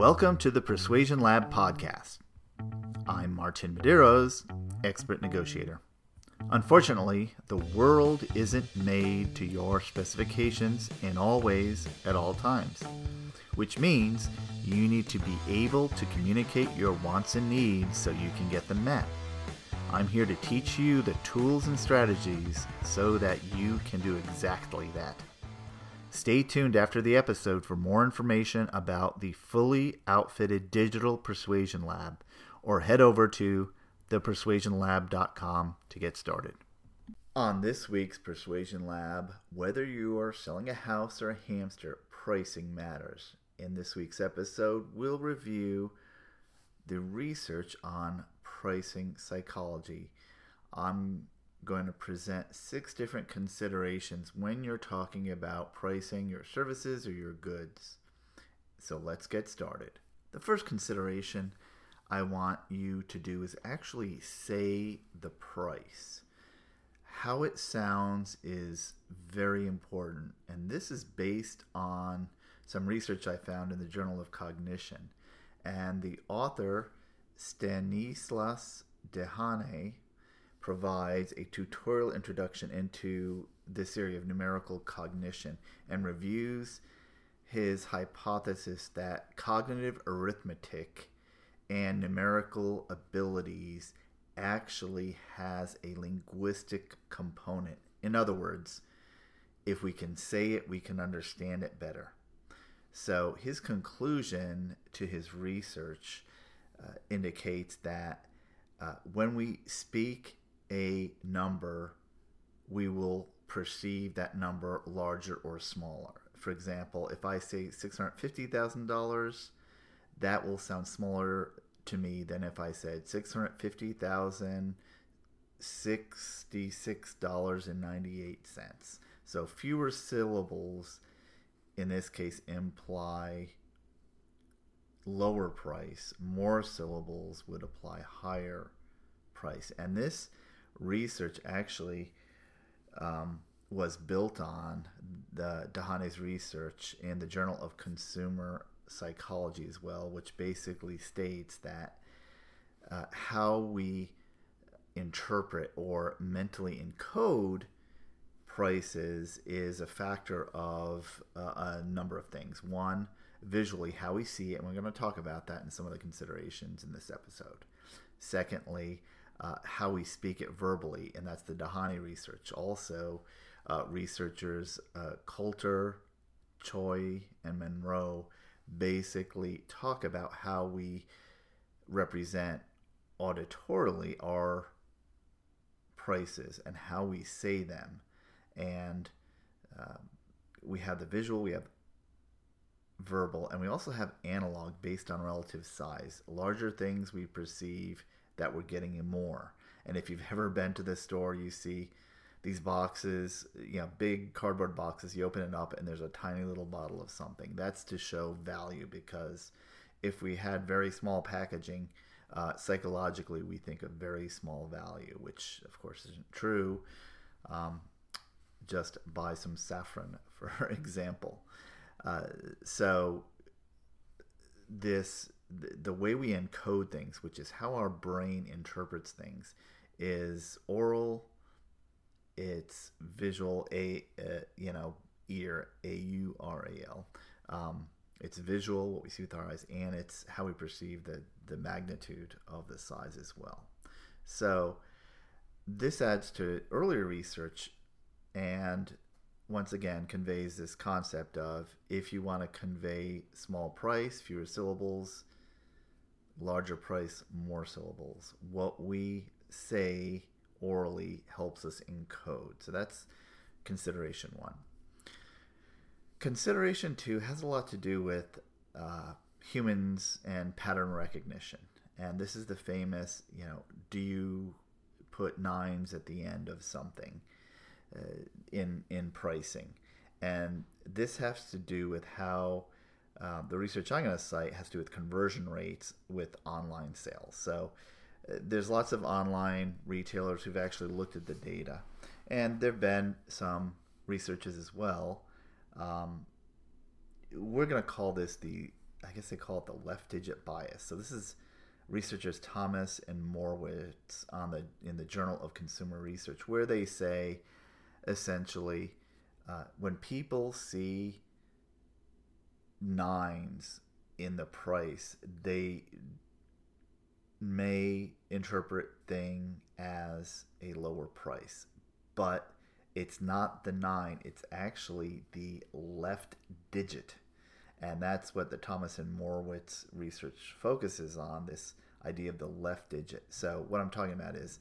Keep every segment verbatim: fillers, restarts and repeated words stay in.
Welcome to the Persuasion Lab podcast. I'm Martin Medeiros, expert negotiator. Unfortunately, the world isn't made to your specifications in all ways at all times, which means you need to be able to communicate your wants and needs so you can get them met. I'm here to teach you the tools and strategies so that you can do exactly that. Stay tuned after the episode for more information about the fully outfitted digital Persuasion Lab, or head over to the persuasion lab dot com to get started. On this week's Persuasion Lab, whether you are selling a house or a hamster, pricing matters. In this week's episode, we'll review the research on pricing psychology. I'm going to present six different considerations when you're talking about pricing your services or your goods. So let's get started. The first consideration I want you to do is actually say the price. How it sounds is very important, and this is based on some research I found in the Journal of Cognition. And the author, Stanislas Dehaene, provides a tutorial introduction into this area of numerical cognition and reviews his hypothesis that cognitive arithmetic and numerical abilities actually has a linguistic component. In other words, if we can say it, we can understand it better. So his conclusion to his research uh, indicates that uh, when we speak a number, we will perceive that number larger or smaller. For example, if I say six hundred fifty thousand dollars, that will sound smaller to me than if I said six hundred fifty thousand sixty-six dollars and ninety-eight cents. So fewer syllables in this case imply lower price. More syllables would apply higher price. And this research actually um, was built on the Dehaene's research in the Journal of Consumer Psychology as well, which basically states that uh, how we interpret or mentally encode prices is a factor of uh, a number of things. One, visually, how we see it, and we're going to talk about that in some of the considerations in this episode. Secondly, uh, how we speak it verbally, and that's the Dehaene research. Also, uh, researchers uh, Coulter, Choi, and Monroe basically talk about how we represent auditorily our prices and how we say them. And uh, we have the visual, we have verbal, and we also have analog based on relative size. Larger things we perceive that we're getting more. And if you've ever been to the store, you see these boxes, you know, big cardboard boxes. You open it up and there's a tiny little bottle of something. That's to show value, because if we had very small packaging, uh, psychologically we think of very small value, which of course isn't true. Um, just buy some saffron, for example. Uh, so this, th- the way we encode things, which is how our brain interprets things, is oral. It's visual, a uh, you know, ear, A U R A L. Um, it's visual, what we see with our eyes, and it's how we perceive the, the magnitude of the size as well. So this adds to earlier research and, once again, conveys this concept of if you want to convey small price, fewer syllables, larger price, more syllables. What we say orally helps us encode. So that's consideration one. Consideration two has a lot to do with uh, humans and pattern recognition. And this is the famous, you know, do you put nines at the end of something uh, in in pricing? And this has to do with how uh, the research I'm going to cite has to do with conversion rates with online sales. So there's lots of online retailers who've actually looked at the data, and there have been some researches as well. Um, we're going to call this the I guess they call it the left digit bias. So this is researchers Thomas and Morwitz on the in the Journal of Consumer Research, where they say essentially uh, when people see nines in the price, they may interpret thing as a lower price, but it's not the nine, it's actually the left digit. And that's what the Thomas and Morwitz research focuses on, this idea of the left digit. So what I'm talking about is,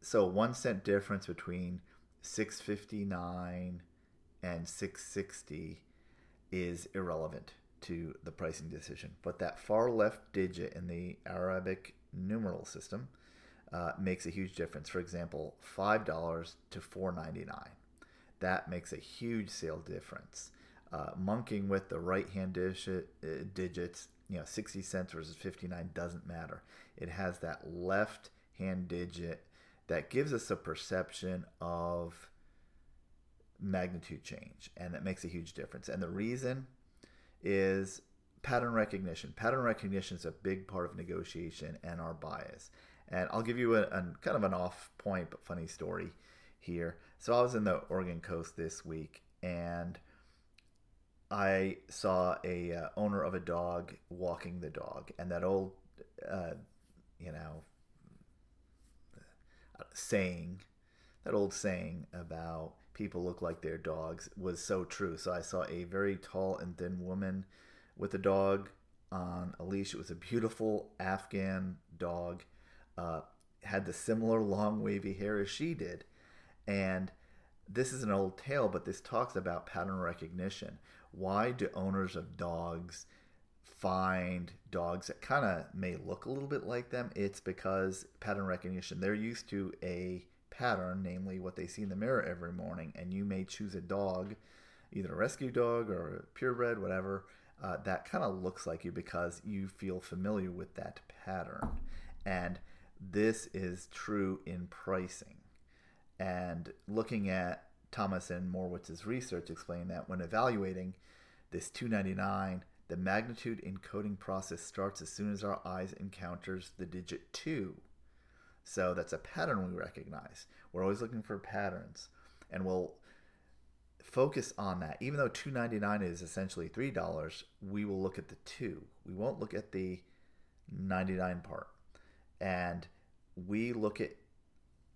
so one cent difference between six fifty-nine and six sixty is irrelevant to the pricing decision. But that far left digit in the Arabic numeral system uh, makes a huge difference. For example, five dollars to four ninety-nine. That makes a huge sale difference. Uh, monkeying with the right-hand digit, uh, digits, you know, sixty cents versus fifty-nine doesn't matter. It has that left-hand digit that gives us a perception of magnitude change, and that makes a huge difference. And the reason is pattern recognition. Pattern recognition is a big part of negotiation and our bias. And I'll give you a, a kind of an off-point but funny story here. So I was in the Oregon coast this week, and I saw a uh, owner of a dog walking the dog, and that old, uh, you know, saying, that old saying about people look like their dogs was so true. So I saw a very tall and thin woman with a dog on a leash. It was a beautiful Afghan dog, uh, had the similar long wavy hair as she did. And this is an old tale, but this talks about pattern recognition. Why do owners of dogs find dogs that kind of may look a little bit like them? It's because pattern recognition. They're used to a pattern, namely what they see in the mirror every morning, and you may choose a dog, either a rescue dog or a purebred, whatever, uh, that kind of looks like you because you feel familiar with that pattern. And this is true in pricing. And looking at Thomas and Morwitz's research explained that when evaluating this two ninety-nine, the magnitude encoding process starts as soon as our eyes encounters the digit two. So that's a pattern we recognize. We're always looking for patterns, and we'll focus on that. Even though two ninety-nine is essentially three dollars, we will look at the two. We won't look at the ninety-nine part. And we look at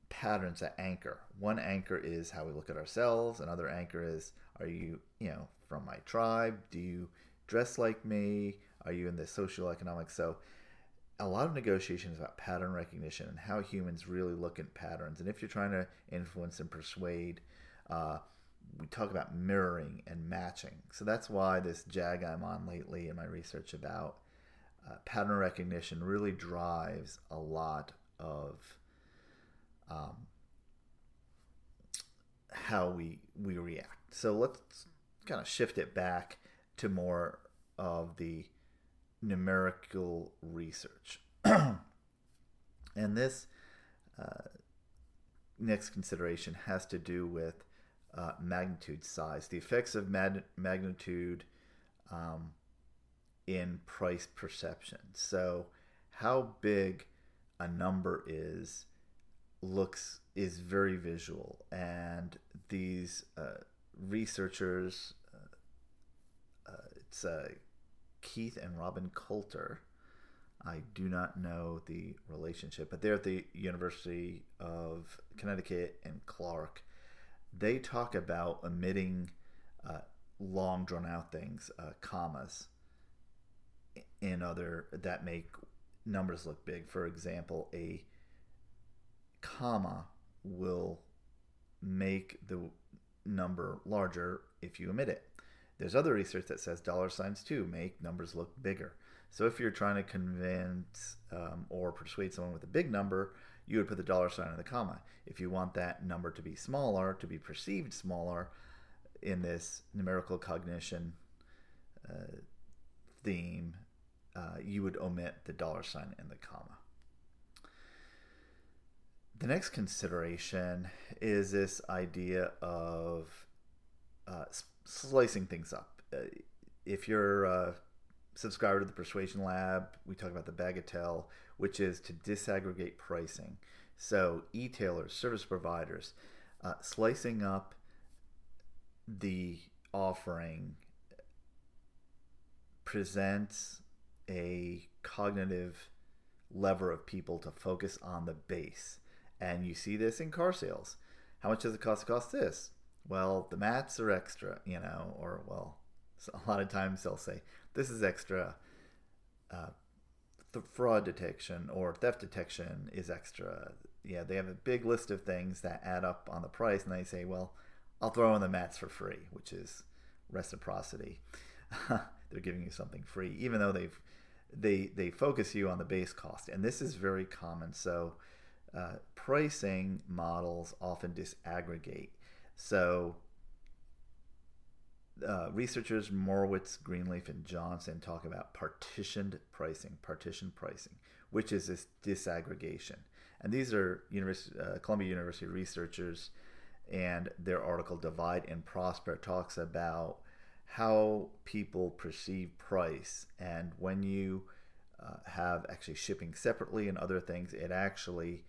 patterns that anchor. One anchor is how we look at ourselves. Another anchor is, are you, you know, from my tribe? Do you dress like me? Are you in the socioeconomic? So a lot of negotiation is about pattern recognition and how humans really look at patterns. And if you're trying to influence and persuade, uh, we talk about mirroring and matching. So that's why this jag I'm on lately in my research about uh, pattern recognition really drives a lot of Um, how we we react. So let's kind of shift it back to more of the numerical research. And this uh, next consideration has to do with uh, magnitude size, the effects of mag- magnitude um, in price perception. So how big a number is looks is very visual, and these uh, researchers, uh, uh, it's uh, Keith and Robin Coulter. I do not know the relationship, but they're at the University of Connecticut and Clark. They talk about omitting uh, long drawn out things, uh, commas, and other that make numbers look big. For example, a comma will make the number larger if you omit it. There's other research that says dollar signs too make numbers look bigger. So if you're trying to convince um, or persuade someone with a big number, you would put the dollar sign in the comma. If you want that number to be smaller, to be perceived smaller in this numerical cognition uh, theme, uh, you would omit the dollar sign in the comma. The next consideration is this idea of uh, slicing things up. Uh, if you're uh, subscriber to the Persuasion Lab, we talk about the bagatelle, which is to disaggregate pricing. So e-tailers, service providers, uh, slicing up the offering presents a cognitive lever of people to focus on the base. And you see this in car sales. How much does it cost to cost this? Well, the mats are extra, you know, or well, a lot of times they'll say, this is extra. Uh, the fraud detection or theft detection is extra. Yeah, they have a big list of things that add up on the price, and they say, well, I'll throw in the mats for free, which is reciprocity. They're giving you something free, even though they've they they focus you on the base cost. And this is very common. So uh, pricing models often disaggregate. So uh, researchers Morwitz, Greenleaf, and Johnson talk about partitioned pricing, partition pricing, which is this disaggregation. And these are university, uh, Columbia University researchers, and their article Divide and Prosper talks about how people perceive price. And when you uh, have actually shipping separately and other things, it actually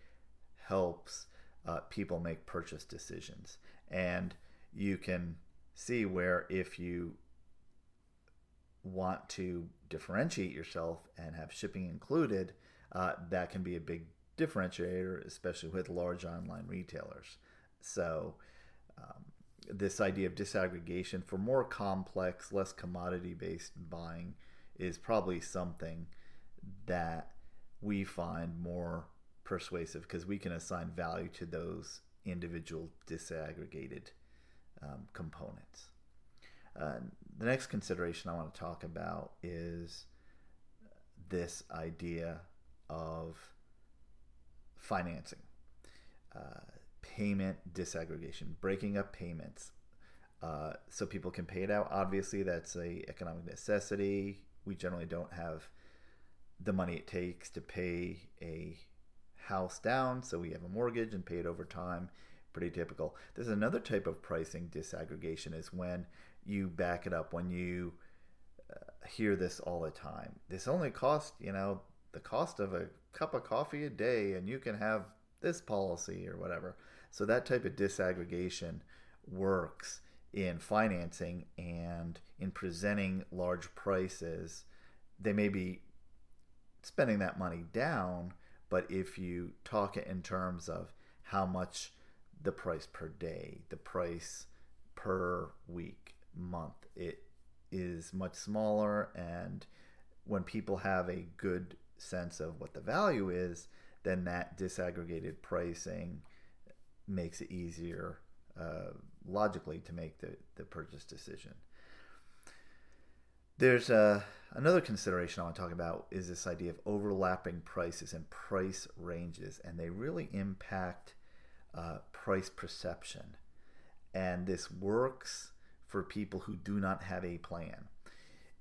helps uh, people make purchase decisions. And you can see where if you want to differentiate yourself and have shipping included, uh, that can be a big differentiator, especially with large online retailers. So um, this idea of disaggregation for more complex, less commodity-based buying is probably something that we find more persuasive because we can assign value to those individual disaggregated um, components. Uh, the next consideration I want to talk about is this idea of financing. Uh, Payment disaggregation, breaking up payments uh, so people can pay it out. Obviously, that's an economic necessity. We generally don't have the money it takes to pay a house down, so we have a mortgage and pay it over time. Pretty typical. There's another type of pricing disaggregation is when you back it up, when you uh, hear this all the time. This only costs, you know, the cost of a cup of coffee a day, and you can have this policy or whatever. So that type of disaggregation works in financing and in presenting large prices. They may be spending that money down, but if you talk it in terms of how much the price per day, the price per week, month, it is much smaller. And when people have a good sense of what the value is, then that disaggregated pricing makes it easier uh, logically to make the, the purchase decision. There's a, another consideration I want to talk about is this idea of overlapping prices and price ranges, and they really impact uh, price perception. And this works for people who do not have a plan.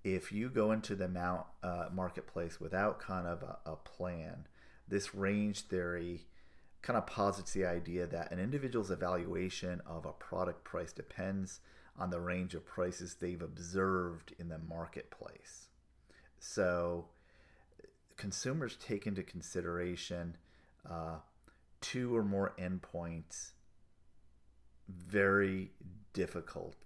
If you go into the mount, uh, marketplace without kind of a, a plan, this range theory kind of posits the idea that an individual's evaluation of a product price depends on the range of prices they've observed in the marketplace. So consumers take into consideration uh, two or more endpoints very difficult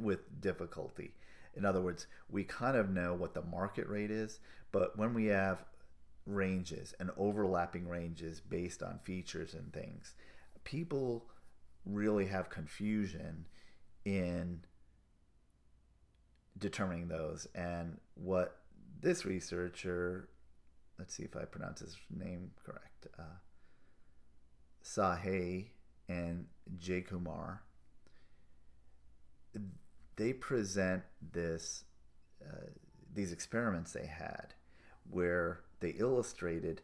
with difficulty. In other words, we kind of know what the market rate is, but when we have ranges and overlapping ranges based on features and things, people really have confusion in determining those. And what this researcher, let's see if I pronounce his name correct, uh, Sahe and Jay Kumar, they present this uh, these experiments they had where they illustrated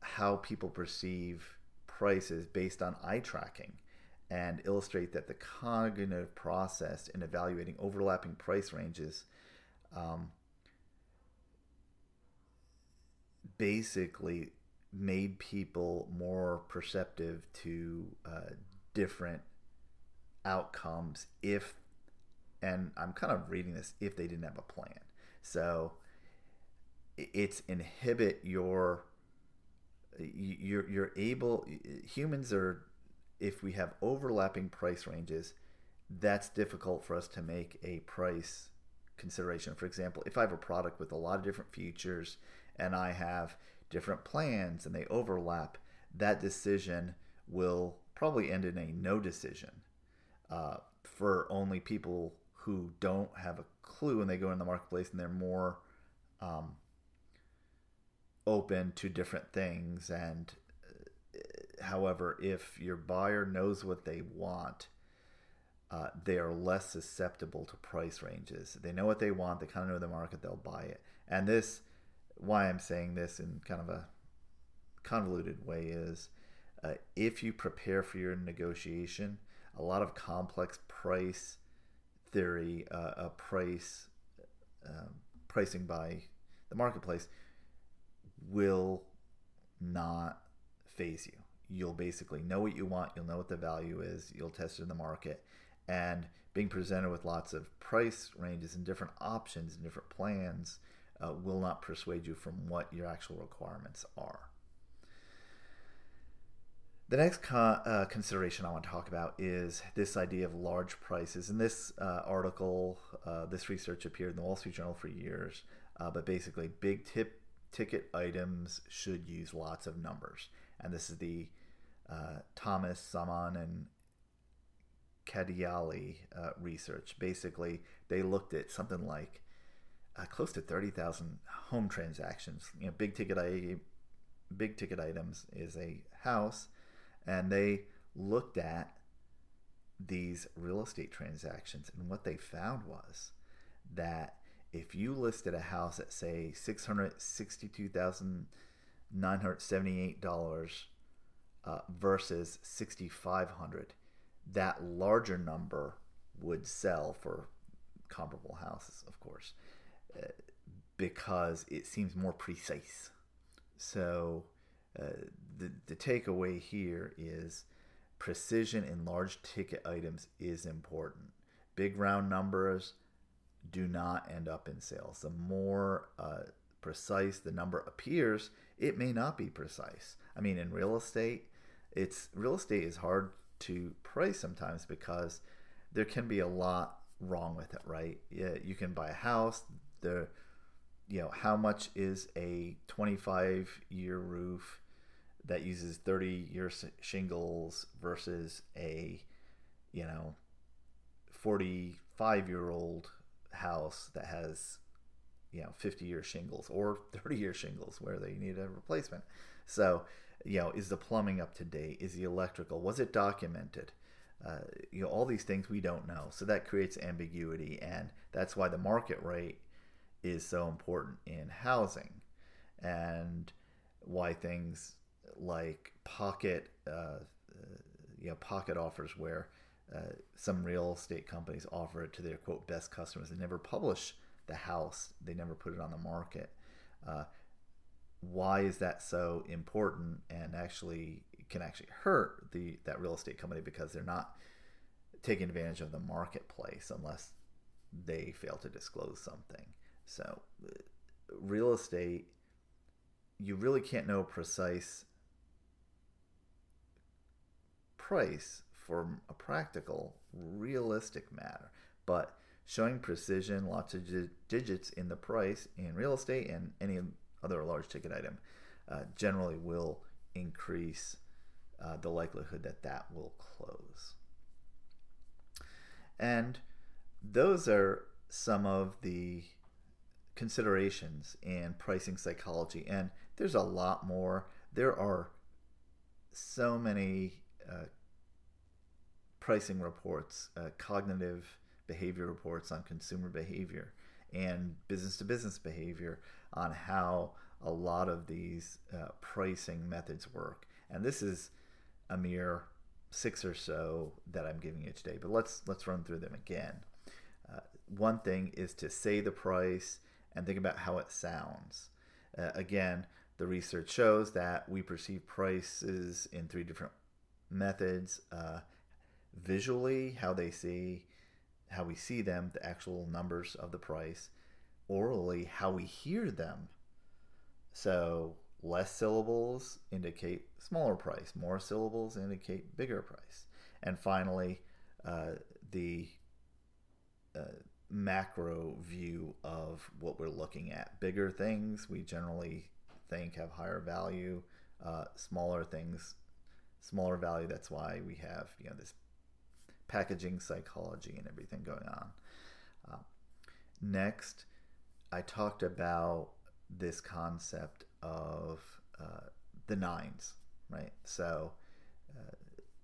how people perceive prices based on eye tracking and illustrate that the cognitive process in evaluating overlapping price ranges um, basically made people more perceptive to uh, different outcomes if, and I'm kind of reading this, if they didn't have a plan. So it's inhibit your, you're, you're able, humans are, if we have overlapping price ranges, that's difficult for us to make a price consideration. For example, if I have a product with a lot of different features and I have different plans and they overlap, that decision will probably end in a no decision uh, for only people who don't have a clue when they go in the marketplace and they're more um, open to different things. And uh, however, if your buyer knows what they want, uh, they are less susceptible to price ranges. They know what they want. They kind of know the market. They'll buy it. And this, why I'm saying this in kind of a convoluted way is, uh, if you prepare for your negotiation, a lot of complex price theory, uh, a price uh, pricing by the marketplace will not phase you. You'll basically know what you want. You'll know what the value is. You'll test it in the market. And being presented with lots of price ranges and different options and different plans uh, will not persuade you from what your actual requirements are. The next con- uh, consideration I want to talk about is this idea of large prices. And this uh, article, uh, this research appeared in the Wall Street Journal for years, uh, but basically big tip ticket items should use lots of numbers. And this is the uh, Thomas, Saman, and Kadiali uh, research. Basically, they looked at something like uh, close to thirty thousand home transactions. You know, big ticket, I- big ticket items is a house. And they looked at these real estate transactions. And what they found was that if you listed a house at, say, six hundred sixty-two thousand nine hundred seventy-eight dollars uh, versus six thousand five hundred dollars, that larger number would sell for comparable houses, of course, uh, because it seems more precise. So Uh, the, the takeaway here is precision in large ticket items is important. Big round numbers do not end up in sales. The more uh, precise the number appears, it may not be precise. I mean, in real estate, it's real estate is hard to price sometimes because there can be a lot wrong with it, right? Yeah, you can buy a house. The you know how much is a twenty-five year roof that uses thirty year shingles versus a, you know, forty-five year old house that has, you know, fifty year shingles or thirty year shingles where they need a replacement. So, you know, is the plumbing up to date? Is the electrical? Was it documented? Uh, you know, all these things we don't know. So that creates ambiguity, and that's why the market rate is so important in housing, and why things like pocket, uh, you know, pocket offers, where uh, some real estate companies offer it to their quote best customers. They never publish the house. They never put it on the market. Uh, why is that so important? And actually, it can actually hurt the that real estate company because they're not taking advantage of the marketplace unless they fail to disclose something. So real estate, you really can't know a precise price for a practical, realistic matter. But showing precision, lots of dig- digits in the price in real estate and any other large ticket item uh, generally will increase uh, the likelihood that that will close. And those are some of the considerations in pricing psychology, and there's a lot more. There are so many uh, pricing reports, uh, cognitive behavior reports on consumer behavior and business-to-business behavior on how a lot of these uh, pricing methods work. And this is a mere six or so that I'm giving you today, but let's let's run through them again. Uh, one thing is to say the price and think about how it sounds. Uh, again, the research shows that we perceive prices in three different methods. Uh, visually, how they see, how we see them, the actual numbers of the price. Orally, how we hear them, So less syllables indicate smaller price. More syllables indicate bigger price. And finally, uh, the uh, macro view of what we're looking at. Bigger things we generally think have higher value. Uh, smaller things, smaller value. That's why we have, you know, this packaging psychology and everything going on. Uh, next, I talked about this concept of uh, the nines, right? So, uh,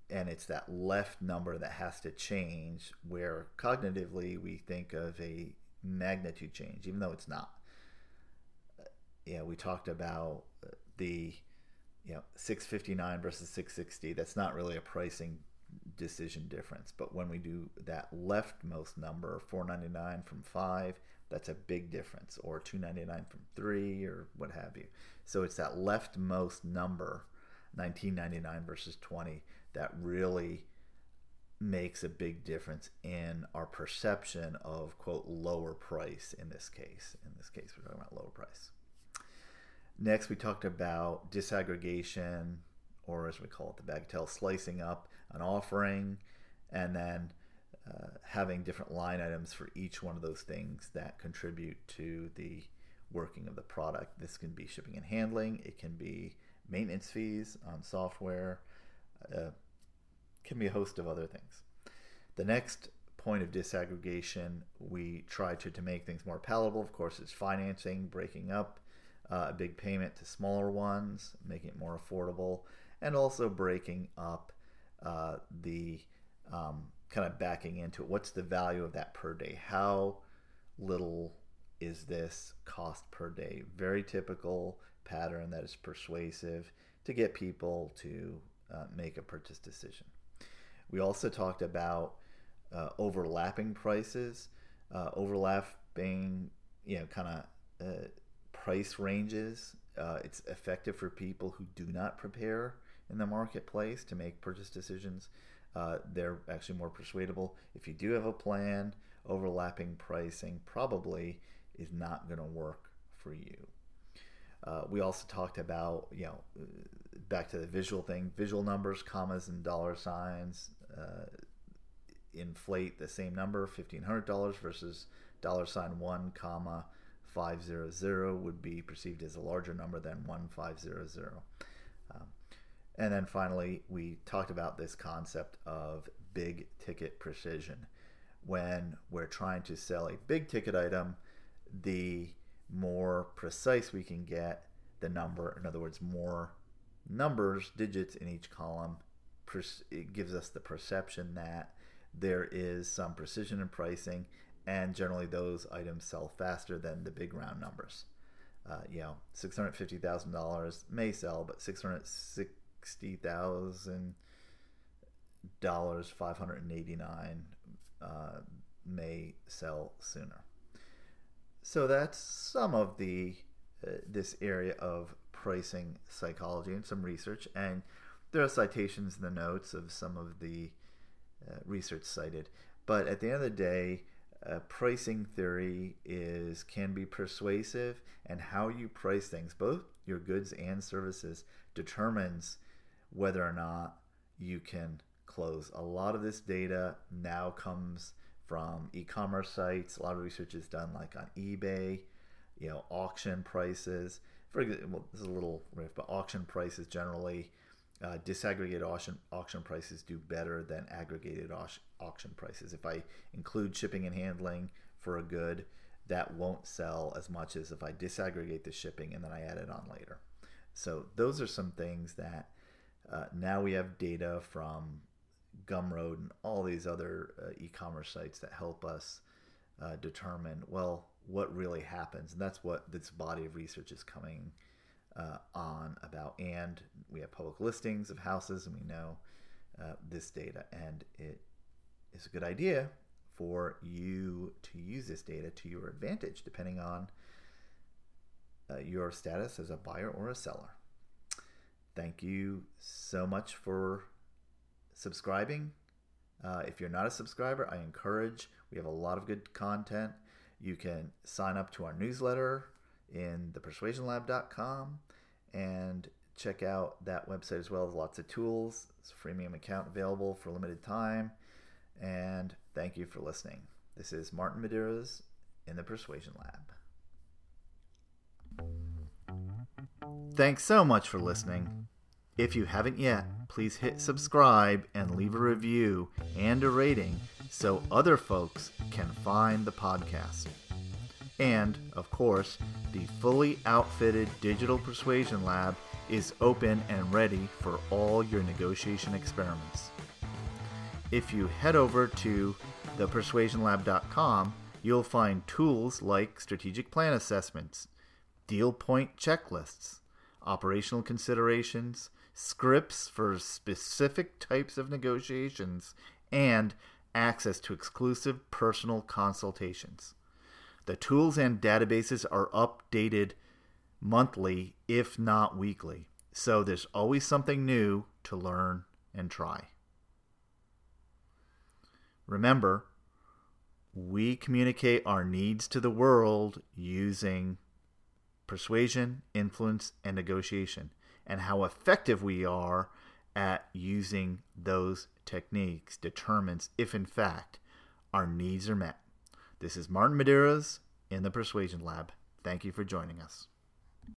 and it's that left number that has to change, where cognitively we think of a magnitude change, even though it's not. Uh, yeah, we talked about the, you know, six fifty-nine versus six sixty. That's not really a pricing decision difference, but when we do that leftmost number, four ninety-nine from five, that's a big difference, or two ninety-nine from three, or what have you. So it's that leftmost number, nineteen ninety-nine versus twenty, that really makes a big difference in our perception of, quote, lower price in this case. In this case, we're talking about lower price. Next, we talked about disaggregation, or as we call it, the bagatelle, slicing up an offering, and then Uh, having different line items for each one of those things that contribute to the working of the product. This can be shipping and handling. It can be maintenance fees on software. Uh, can be a host of other things. The next point of disaggregation we try to, to make things more palatable, of course, is financing, breaking up uh, a big payment to smaller ones, making it more affordable, and also breaking up uh, the um, kind of backing into it. What's the value of that per day? How little is this cost per day? Very typical pattern that is persuasive to get people to uh, make a purchase decision. We also talked about uh, overlapping prices, uh, overlapping, you know, kind of uh, price ranges. Uh, it's effective for people who do not prepare in the marketplace to make purchase decisions. Uh, they're actually more persuadable. If you do have a plan, overlapping pricing probably is not going to work for you. Uh, we also talked about, you know, back to the visual thing, visual numbers, commas, and dollar signs uh, inflate the same number, fifteen hundred dollars versus dollar sign one, comma, five hundred would be perceived as a larger number than one thousand five hundred. Um, And then finally, we talked about this concept of big ticket precision. When we're trying to sell a big ticket item, the more precise we can get the number, in other words, more numbers, digits in each column, it gives us the perception that there is some precision in pricing, and generally those items sell faster than the big round numbers. Uh, you know, six hundred fifty thousand dollars may sell, but six hundred sixty thousand dollars sixty thousand dollars, five hundred eighty-nine uh, may sell sooner. So that's some of the uh, this area of pricing psychology and some research. And there are citations in the notes of some of the uh, research cited. But at the end of the day, uh, pricing theory is can be persuasive, and how you price things, both your goods and services, determines whether or not you can close. A lot of this data now comes from e-commerce sites. A lot of research is done like on eBay, you know, auction prices. For example, well, this is a little riff, but auction prices generally, uh, disaggregated auction, auction prices do better than aggregated auction prices. If I include shipping and handling for a good, that won't sell as much as if I disaggregate the shipping and then I add it on later. So those are some things that uh, now we have data from Gumroad and all these other uh, e-commerce sites that help us uh, determine, well, what really happens. And that's what this body of research is coming uh, on about. And we have public listings of houses, and we know uh, this data. And it is a good idea for you to use this data to your advantage, depending on Uh, your status as a buyer or a seller. Thank you so much for subscribing. Uh, if you're not a subscriber, I encourage, we have a lot of good content. You can sign up to our newsletter in the persuasion lab dot com, and check out that website as well. There's lots of tools. It's a freemium account available for a limited time. And thank you for listening. This is Martin Medeiros in the Persuasion Lab. Thanks so much for listening. If you haven't yet, please hit subscribe and leave a review and a rating so other folks can find the podcast. And, of course, the fully outfitted Digital Persuasion Lab is open and ready for all your negotiation experiments. If you head over to the persuasion lab dot com, you'll find tools like strategic plan assessments, deal point checklists, operational considerations, scripts for specific types of negotiations, and access to exclusive personal consultations. The tools and databases are updated monthly, if not weekly, so there's always something new to learn and try. Remember, we communicate our needs to the world using persuasion, influence, and negotiation, and how effective we are at using those techniques determines if, in fact, our needs are met. This is Martin Medeiros in the Persuasion Lab. Thank you for joining us.